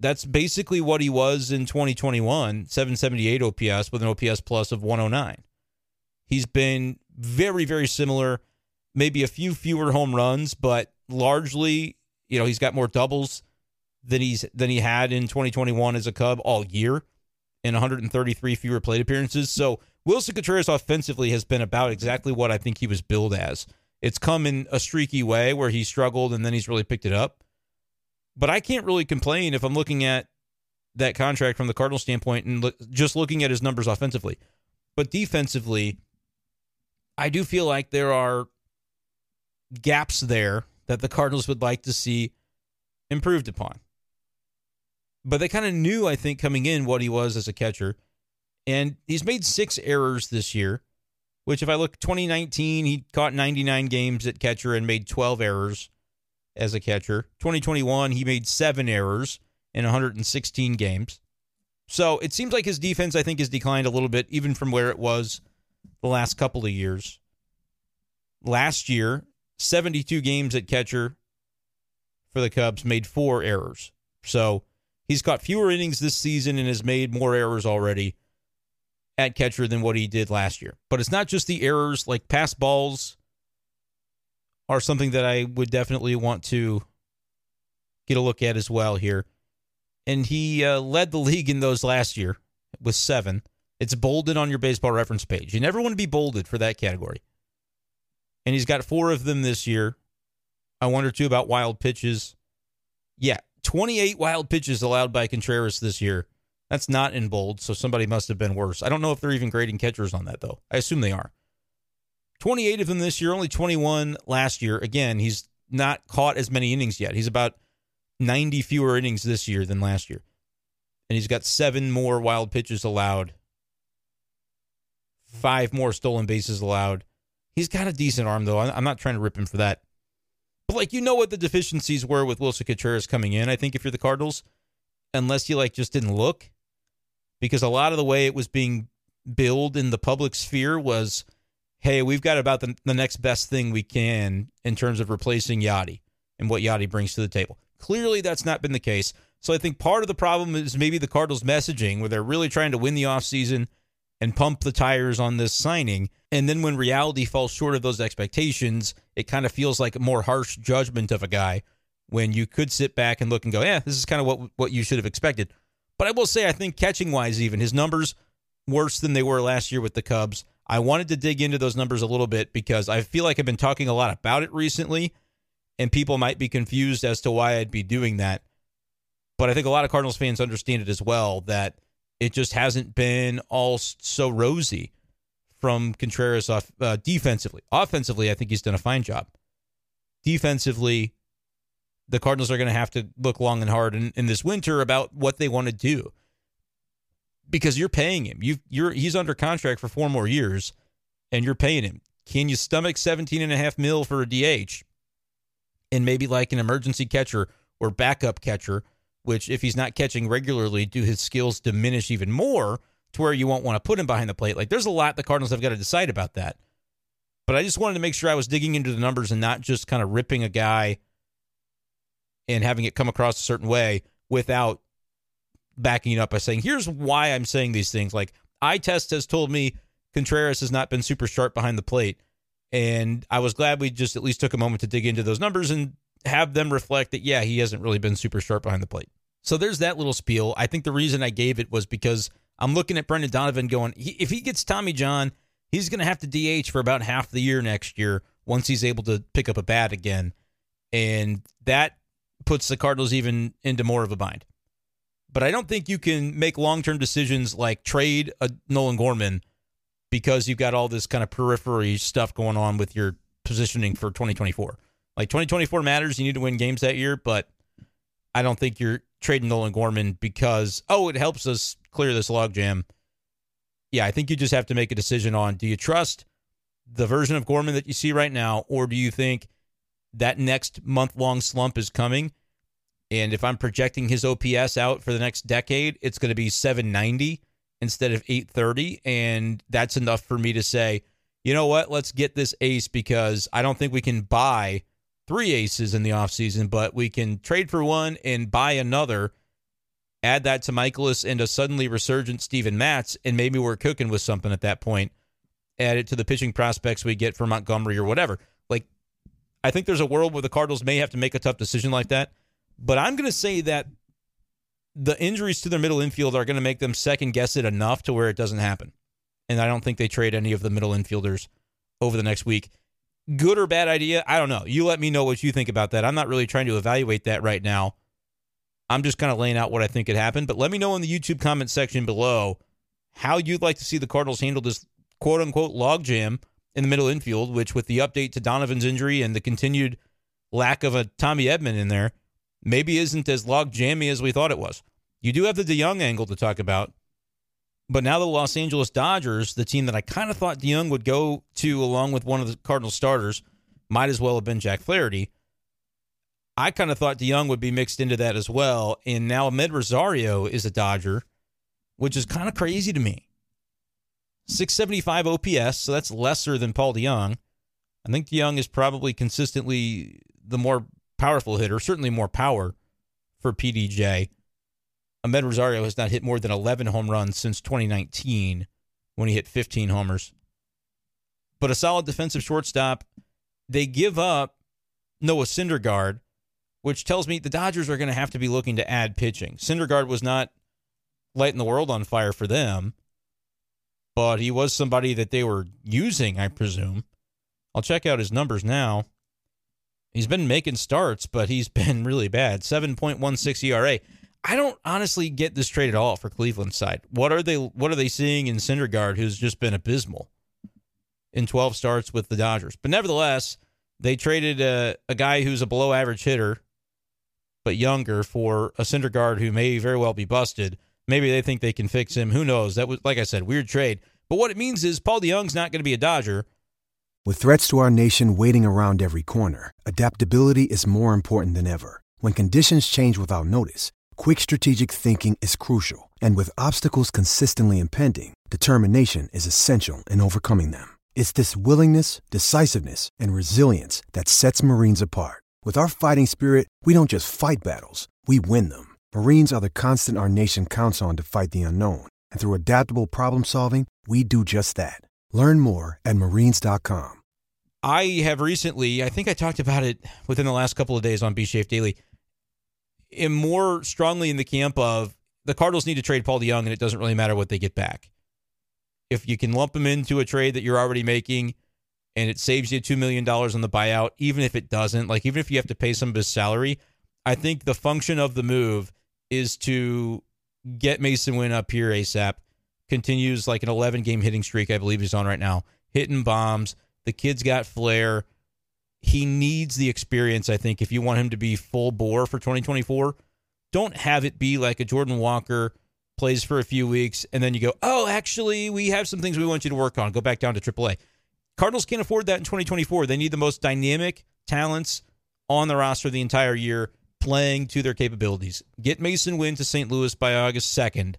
That's basically what he was in 2021, 778 OPS with an OPS plus of 109. He's been very, very similar, maybe a few fewer home runs, but largely, you know, he's got more doubles than he had in 2021 as a Cub all year and 133 fewer plate appearances. So Wilson Contreras offensively has been about exactly what I think he was billed as. It's come in a streaky way where he struggled and then he's really picked it up. But I can't really complain if I'm looking at that contract from the Cardinals standpoint and just looking at his numbers offensively. But defensively, I do feel like there are gaps there that the Cardinals would like to see improved upon. But they kind of knew, I think, coming in what he was as a catcher. And he's made 6 errors this year, which if I look 2019, he caught 99 games at catcher and made 12 errors as a catcher. 2021, he made 7 errors in 116 games. So it seems like his defense, I think, has declined a little bit, even from where it was the last couple of years. Last year, 72 games at catcher for the Cubs, made 4 errors. So he's caught fewer innings this season and has made more errors already at catcher than what he did last year. But it's not just the errors, like pass balls are something that I would definitely want to get a look at as well here. And he led the league in those last year with 7. It's bolded on your baseball reference page. You never want to be bolded for that category. And he's got 4 of them this year. I wonder, too, about wild pitches. Yeah, 28 wild pitches allowed by Contreras this year. That's not in bold, so somebody must have been worse. I don't know if they're even grading catchers on that, though. I assume they are. 28 of them this year, only 21 last year. Again, he's not caught as many innings yet. He's about 90 fewer innings this year than last year. And he's got 7 more wild pitches allowed, 5 more stolen bases allowed. He's got a decent arm, though. I'm not trying to rip him for that. But, like, you know what the deficiencies were with Wilson Contreras coming in, I think, if you're the Cardinals, unless you, like, just didn't look. Because a lot of the way it was being billed in the public sphere was, hey, we've got about the next best thing we can in terms of replacing Yachty and what Yachty brings to the table. Clearly, that's not been the case. So I think part of the problem is maybe the Cardinals' messaging, where they're really trying to win the offseason and pump the tires on this signing. And then when reality falls short of those expectations, it kind of feels like a more harsh judgment of a guy when you could sit back and look and go, yeah, this is kind of what you should have expected. But I will say, I think catching-wise even, his numbers worse than they were last year with the Cubs. I wanted to dig into those numbers a little bit because I feel like I've been talking a lot about it recently, and people might be confused as to why I'd be doing that. But I think a lot of Cardinals fans understand it as well, that it just hasn't been all so rosy from Contreras defensively. Offensively, I think he's done a fine job. Defensively, the Cardinals are going to have to look long and hard in this winter about what they want to do, because you're paying him. He's under contract for 4 more years, and you're paying him. Can you stomach $17.5 million for a DH and maybe like an emergency catcher or backup catcher, which if he's not catching regularly, do his skills diminish even more to where you won't want to put him behind the plate? Like, there's a lot the Cardinals have got to decide about that. But I just wanted to make sure I was digging into the numbers and not just kind of ripping a guy and having it come across a certain way without backing it up by saying, here's why I'm saying these things. Like, eye test has told me Contreras has not been super sharp behind the plate, and I was glad we just at least took a moment to dig into those numbers and have them reflect that, yeah, he hasn't really been super sharp behind the plate. So there's that little spiel. I think the reason I gave it was because I'm looking at Brendan Donovan going, if he gets Tommy John, he's going to have to DH for about half the year next year once he's able to pick up a bat again. And that puts the Cardinals even into more of a bind. But I don't think you can make long-term decisions like trade a Nolan Gorman because you've got all this kind of periphery stuff going on with your positioning for 2024. Like, 2024 matters. You need to win games that year, but I don't think you're trading Nolan Gorman because, oh, it helps us clear this logjam. Yeah, I think you just have to make a decision on, do you trust the version of Gorman that you see right now, or do you think that next month-long slump is coming? And if I'm projecting his OPS out for the next decade, it's going to be 790 instead of 830, and that's enough for me to say, you know what, let's get this ace, because I don't think we can buy 3 aces in the offseason, but we can trade for one and buy another. Add that to Michaelis and a suddenly resurgent Steven Matz, and maybe we're cooking with something at that point. Add it to the pitching prospects we get for Montgomery or whatever. Like, I think there's a world where the Cardinals may have to make a tough decision like that, but I'm going to say that the injuries to their middle infield are going to make them second-guess it enough to where it doesn't happen. And I don't think they trade any of the middle infielders over the next week. Good or bad idea? I don't know. You let me know what you think about that. I'm not really trying to evaluate that right now. I'm just kind of laying out what I think could happen. But let me know in the YouTube comment section below how you'd like to see the Cardinals handle this quote-unquote logjam in the middle infield, which with the update to Donovan's injury and the continued lack of a Tommy Edman in there, maybe isn't as logjammy as we thought it was. You do have the DeJong angle to talk about. But now the Los Angeles Dodgers, the team that I kind of thought DeJong would go to along with one of the Cardinals starters, might as well have been Jack Flaherty. I kind of thought DeJong would be mixed into that as well, and now Amed Rosario is a Dodger, which is kind of crazy to me. 675 OPS, so that's lesser than Paul DeJong. I think DeJong is probably consistently the more powerful hitter, certainly more power for PDJ. Amed Rosario has not hit more than 11 home runs since 2019 when he hit 15 homers. But a solid defensive shortstop. They give up Noah Syndergaard, which tells me the Dodgers are going to have to be looking to add pitching. Syndergaard was not lighting the world on fire for them, but he was somebody that they were using, I presume. I'll check out his numbers now. He's been making starts, but he's been really bad. 7.16 ERA. I don't honestly get this trade at all for Cleveland's side. What are they seeing in Syndergaard, who's just been abysmal in 12 starts with the Dodgers? But nevertheless, they traded a guy who's a below-average hitter, but younger, for a Syndergaard who may very well be busted. Maybe they think they can fix him. Who knows? That was, like I said, weird trade. But what it means is Paul DeJong's not going to be a Dodger. With threats to our nation waiting around every corner, adaptability is more important than ever. When conditions change without notice, quick strategic thinking is crucial, and with obstacles consistently impending, determination is essential in overcoming them. It's this willingness, decisiveness, and resilience that sets Marines apart. With our fighting spirit, we don't just fight battles, we win them. Marines are the constant our nation counts on to fight the unknown. And through adaptable problem solving, we do just that. Learn more at marines.com. I have recently, I think I talked about it within the last couple of days on B-Shaf Daily, am more strongly in the camp of the Cardinals need to trade Paul DeJong and it doesn't really matter what they get back. If you can lump him into a trade that you're already making and it saves you $2 million on the buyout, even if it doesn't, like even if you have to pay some of his salary, I think the function of the move is to get Masyn Winn up here ASAP. Continues like an 11-game hitting streak I believe he's on right now. Hitting bombs. The kid's got flair. He needs the experience, I think, if you want him to be full bore for 2024. Don't have it be like a Jordan Walker plays for a few weeks, and then you go, oh, actually, we have some things we want you to work on. Go back down to AAA. Cardinals can't afford that in 2024. They need the most dynamic talents on the roster the entire year, playing to their capabilities. Get Masyn Winn to St. Louis by August 2nd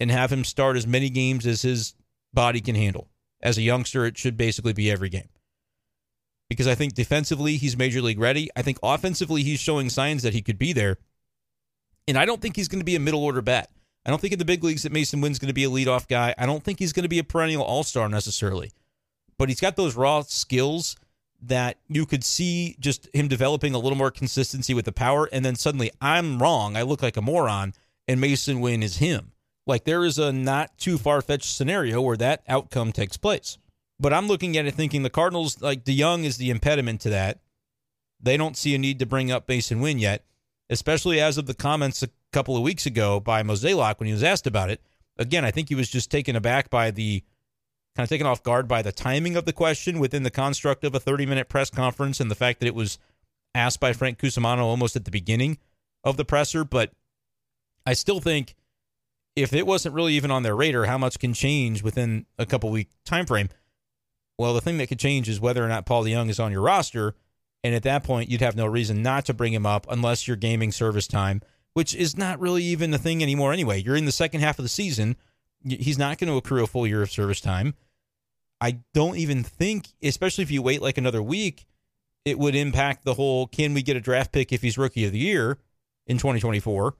and have him start as many games as his body can handle. As a youngster, it should basically be every game. Because I think defensively, he's major league ready. I think offensively, he's showing signs that he could be there. And I don't think he's going to be a middle order bat. I don't think in the big leagues that Masyn Winn's going to be a leadoff guy. I don't think he's going to be a perennial all-star necessarily. But he's got those raw skills that you could see just him developing a little more consistency with the power. And then suddenly, I'm wrong. I look like a moron. And Masyn Winn is him. Like, there is a not too far-fetched scenario where that outcome takes place. But I'm looking at it thinking the Cardinals, like DeJong is the impediment to that. They don't see a need to bring up Masyn Winn yet, especially as of the comments a couple of weeks ago by Mozeliak when he was asked about it. Again, I think he was just taken aback by the, kind of taken off guard by the timing of the question within the construct of a 30-minute press conference and the fact that it was asked by Frank Cusimano almost at the beginning of the presser. But I still think, if it wasn't really even on their radar, how much can change within a couple-week time frame? Well, the thing that could change is whether or not Paul DeJong is on your roster, and at that point, you'd have no reason not to bring him up unless you're gaming service time, which is not really even a thing anymore anyway. You're in the second half of the season. He's not going to accrue a full year of service time. I don't even think, especially if you wait like another week, it would impact the whole, can we get a draft pick if he's Rookie of the Year in 2024?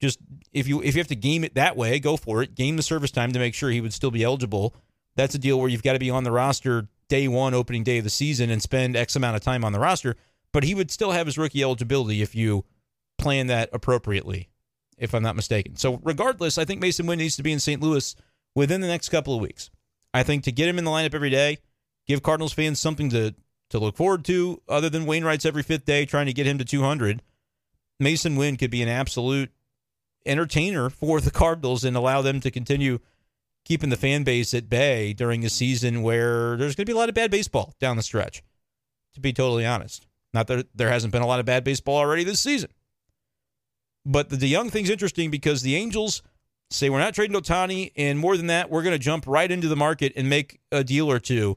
Just if you have to game it that way, go for it. Game the service time to make sure he would still be eligible. That's a deal where you've got to be on the roster day one, opening day of the season, and spend X amount of time on the roster. But he would still have his rookie eligibility if you plan that appropriately, if I'm not mistaken. So regardless, I think Masyn Winn needs to be in St. Louis within the next couple of weeks. I think to get him in the lineup every day, give Cardinals fans something to look forward to, other than Wainwright's every fifth day trying to get him to 200, Masyn Winn could be an absolute entertainer for the Cardinals and allow them to continue keeping the fan base at bay during a season where there's going to be a lot of bad baseball down the stretch, to be totally honest. Not that there hasn't been a lot of bad baseball already this season. But the DeJong thing's interesting because the Angels say we're not trading Ohtani, and more than that, we're going to jump right into the market and make a deal or two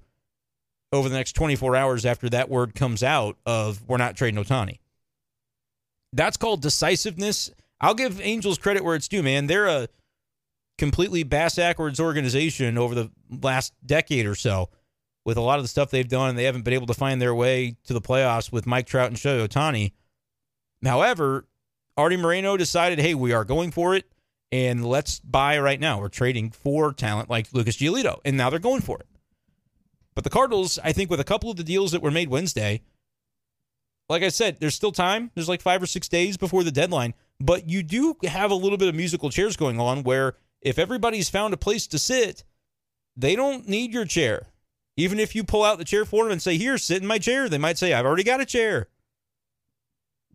over the next 24 hours after that word comes out of we're not trading Ohtani. That's called decisiveness. I'll give Angels credit where it's due, man. They're a completely bass-ackwards organization over the last decade or so with a lot of the stuff they've done, and they haven't been able to find their way to the playoffs with Mike Trout and Shohei Ohtani. However, Artie Moreno decided, hey, we are going for it, and let's buy right now. We're trading for talent like Lucas Giolito, and now they're going for it. But the Cardinals, I think with a couple of the deals that were made Wednesday, like I said, there's still time. There's like 5 or 6 days before the deadline. But you do have a little bit of musical chairs going on where if everybody's found a place to sit, they don't need your chair. Even if you pull out the chair for them and say, here, sit in my chair, they might say, I've already got a chair.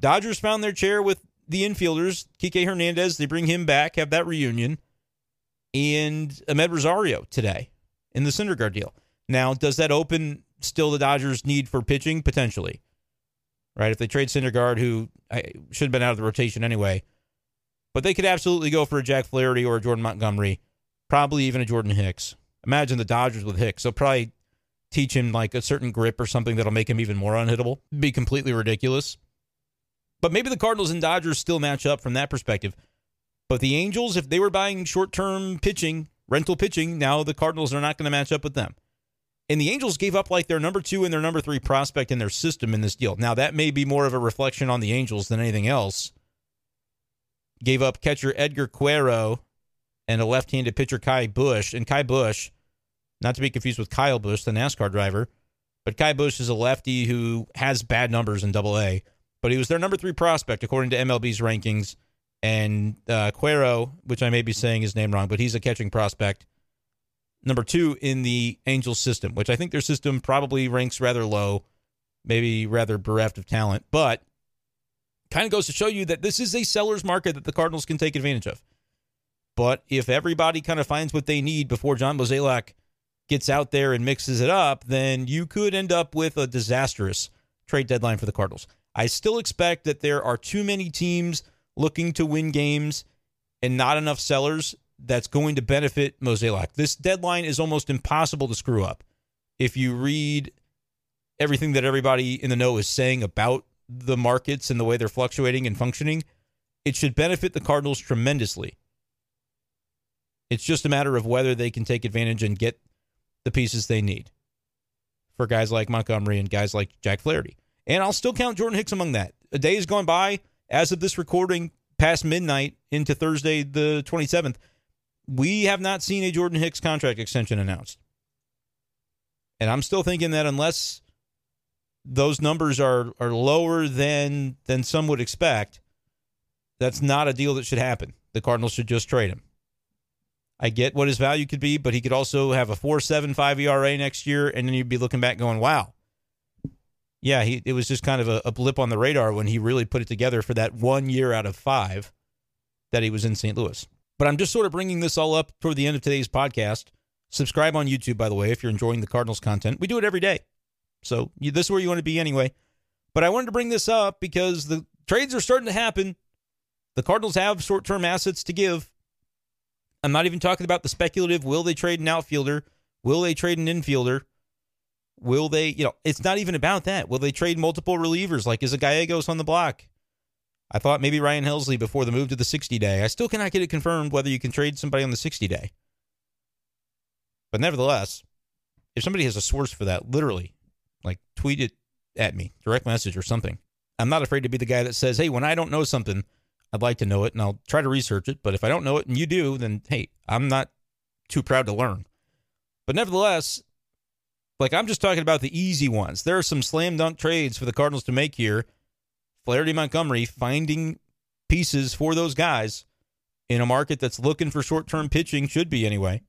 Dodgers found their chair with the infielders. Kike Hernandez, they bring him back, have that reunion. And Amed Rosario today in the Syndergaard deal. Now, does that open still the Dodgers' need for pitching? Potentially. Right, if they trade Syndergaard, who should have been out of the rotation anyway. But they could absolutely go for a Jack Flaherty or a Jordan Montgomery, probably even a Jordan Hicks. Imagine the Dodgers with Hicks. They'll probably teach him like a certain grip or something that'll make him even more unhittable. It'd be completely ridiculous. But maybe the Cardinals and Dodgers still match up from that perspective. But the Angels, if they were buying short-term pitching, rental pitching, now the Cardinals are not going to match up with them. And the Angels gave up like their number two and their number three prospect in their system in this deal. Now, that may be more of a reflection on the Angels than anything else. Gave up catcher Edgar Cuero and a left-handed pitcher Kai Busch. And Kai Busch, not to be confused with Kyle Busch, the NASCAR driver, but Kai Busch is a lefty who has bad numbers in AA. But he was their number three prospect, according to MLB's rankings. And Cuero, which I may be saying his name wrong, but he's a catching prospect. Number two in the Angels system, which I think their system probably ranks rather low, maybe rather bereft of talent, but kind of goes to show you that this is a seller's market that the Cardinals can take advantage of. But if everybody kind of finds what they need before John Mozeliak gets out there and mixes it up, then you could end up with a disastrous trade deadline for the Cardinals. I still expect that there are too many teams looking to win games and not enough sellers that's going to benefit Mozeliak. This deadline is almost impossible to screw up. If you read everything that everybody in the know is saying about the markets and the way they're fluctuating and functioning, it should benefit the Cardinals tremendously. It's just a matter of whether they can take advantage and get the pieces they need for guys like Montgomery and guys like Jack Flaherty. And I'll still count Jordan Hicks among that. A day has gone by as of this recording past midnight into Thursday the 27th. We have not seen a Jordan Hicks contract extension announced. And I'm still thinking that unless those numbers are lower than some would expect, that's not a deal that should happen. The Cardinals should just trade him. I get what his value could be, but he could also have a 4.75 ERA next year, and then you'd be looking back going, wow. Yeah, it was just kind of a blip on the radar when he really put it together for that 1 year out of 5 that he was in St. Louis. But I'm just sort of bringing this all up toward the end of today's podcast. Subscribe on YouTube, by the way, if you're enjoying the Cardinals content. We do it every day. So this is where you want to be anyway. But I wanted to bring this up because the trades are starting to happen. The Cardinals have short-term assets to give. I'm not even talking about the speculative, will they trade an outfielder? Will they trade an infielder? Will they, it's not even about that. Will they trade multiple relievers? Like, is a Gallegos on the block? I thought maybe Ryan Helsley before the move to the 60-day. I still cannot get it confirmed whether you can trade somebody on the 60-day. But nevertheless, if somebody has a source for that, literally, like tweet it at me, direct message or something. I'm not afraid to be the guy that says, hey, when I don't know something, I'd like to know it, and I'll try to research it. But if I don't know it and you do, then, hey, I'm not too proud to learn. But nevertheless, like I'm just talking about the easy ones. There are some slam dunk trades for the Cardinals to make here. Flaherty, Montgomery, finding pieces for those guys in a market that's looking for short-term pitching, should be anyway.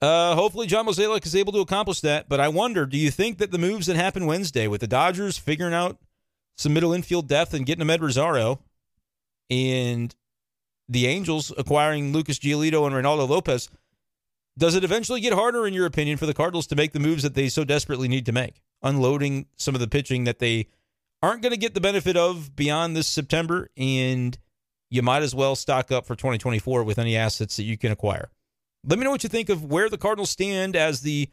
Hopefully John Mozeliak is able to accomplish that, but I wonder, do you think that the moves that happened Wednesday with the Dodgers figuring out some middle infield depth and getting Amed Rosario and the Angels acquiring Lucas Giolito and Ronaldo Lopez, does it eventually get harder, in your opinion, for the Cardinals to make the moves that they so desperately need to make, unloading some of the pitching that they aren't going to get the benefit of beyond this September, and you might as well stock up for 2024 with any assets that you can acquire? Let me know what you think of where the Cardinals stand as the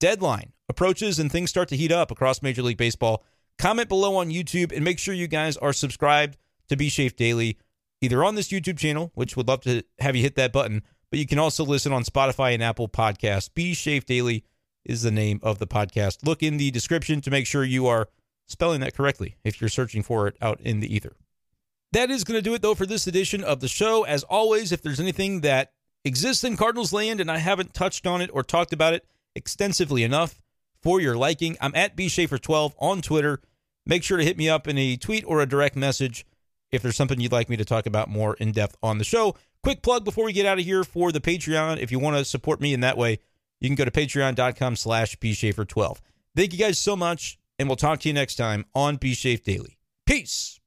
deadline approaches and things start to heat up across Major League Baseball. Comment below on YouTube, and make sure you guys are subscribed to B-Shaf Daily, either on this YouTube channel, which would love to have you hit that button, but you can also listen on Spotify and Apple Podcasts. B-Shaf Daily is the name of the podcast. Look in the description to make sure you are spelling that correctly if you're searching for it out in the ether. That is going to do it, though, for this edition of the show. As always, if there's anything that exists in Cardinals land and I haven't touched on it or talked about it extensively enough for your liking, I'm at bschaefer12 on Twitter. Make sure to hit me up in a tweet or a direct message if there's something you'd like me to talk about more in depth on the show. Quick plug before we get out of here for the Patreon. If you want to support me in that way, you can go to patreon.com/bschaefer12. Thank you guys so much. And we'll talk to you next time on B-Shaf Daily. Peace.